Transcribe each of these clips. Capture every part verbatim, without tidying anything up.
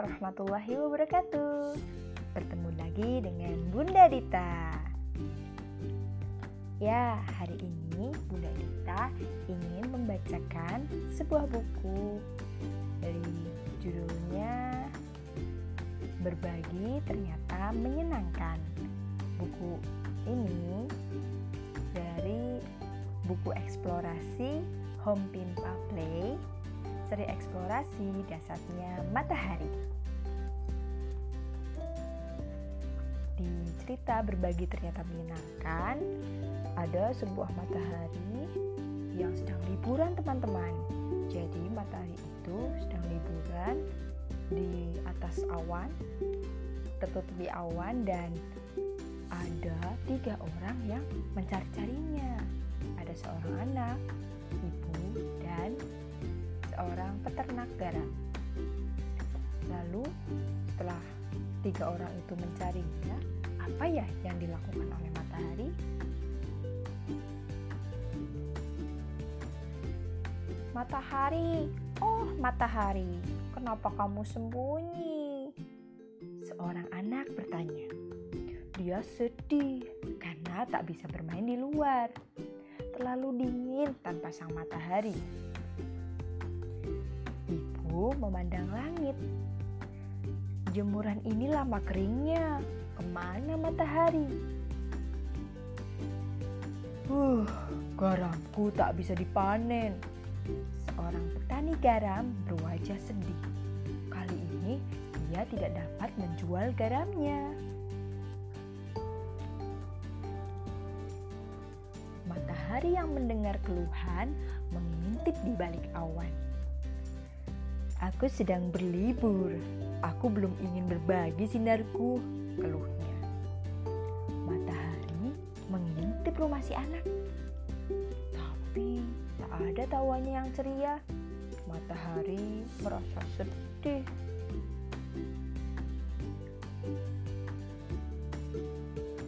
warahmatullahi wabarakatuh. Bertemu lagi dengan Bunda Dita. Ya, hari ini Bunda Dita ingin membacakan sebuah buku dari judulnya Berbagi Ternyata Menyenangkan. Buku ini dari buku eksplorasi Hompimpa Play, seri eksplorasi dasarnya matahari. Di cerita Berbagi Ternyata Menyenangkan, ada sebuah matahari yang sedang liburan, teman-teman. Jadi matahari itu sedang liburan di atas awan, tertutupi awan, dan ada tiga orang yang mencari-carinya. Ada seorang anak, ibu, dan orang peternak garam. Lalu setelah tiga orang itu mencarinya, apa ya yang dilakukan oleh matahari? Matahari, oh matahari, kenapa kamu sembunyi? Seorang anak bertanya. Dia sedih karena tak bisa bermain di luar. Terlalu dingin tanpa sang matahari. Memandang langit, jemuran ini lama keringnya, kemana matahari? Uh, garamku tak bisa dipanen. Seorang petani garam berwajah sedih. Kali ini dia tidak dapat menjual garamnya. Matahari yang mendengar keluhan mengintip di balik awan. Aku sedang berlibur, aku belum ingin berbagi sinarku, keluhnya. Matahari mengintip rumah si anak. Tapi tak ada tawanya yang ceria. Matahari merasa sedih.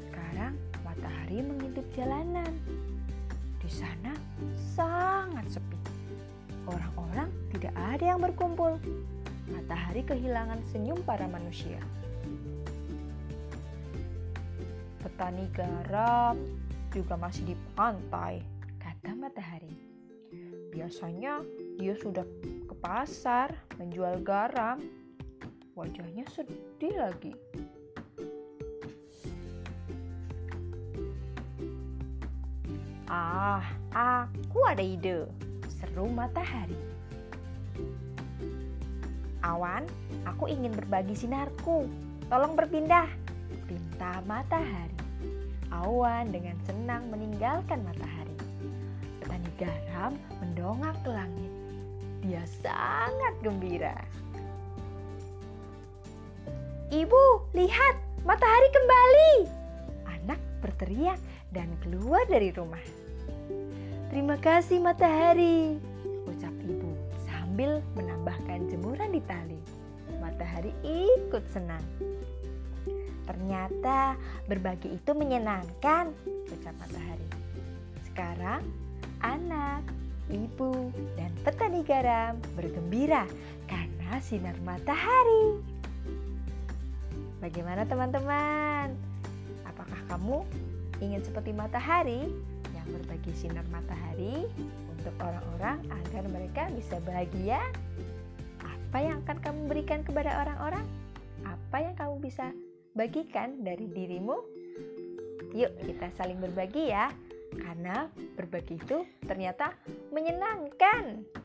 Sekarang matahari mengintip jalanan. Di sana sangat sepi. Orang-orang tidak ada yang berkumpul. Matahari kehilangan senyum para manusia. Petani garam juga masih di pantai, kata matahari. Biasanya dia sudah ke pasar menjual garam. Wajahnya sedih lagi. Ah, aku ada ide, seru matahari. Awan, aku ingin berbagi sinarku. Tolong berpindah, pinta matahari. Awan dengan senang meninggalkan matahari. Petani garam mendongak ke langit. Dia sangat gembira. Ibu, lihat, matahari kembali. Anak berteriak dan keluar dari rumah. Terima kasih matahari, ucap ibu sambil menambahkan jemuran di tali. Matahari ikut senang. Ternyata berbagi itu menyenangkan, ucap matahari. Sekarang anak, ibu, dan petani garam bergembira karena sinar matahari. Bagaimana teman-teman? Apakah kamu ingin seperti matahari? Berbagi sinar matahari untuk orang-orang agar mereka bisa bahagia. Apa yang akan kamu berikan kepada orang-orang? Apa yang kamu bisa bagikan dari dirimu? Yuk kita saling berbagi ya, karena berbagi itu ternyata menyenangkan.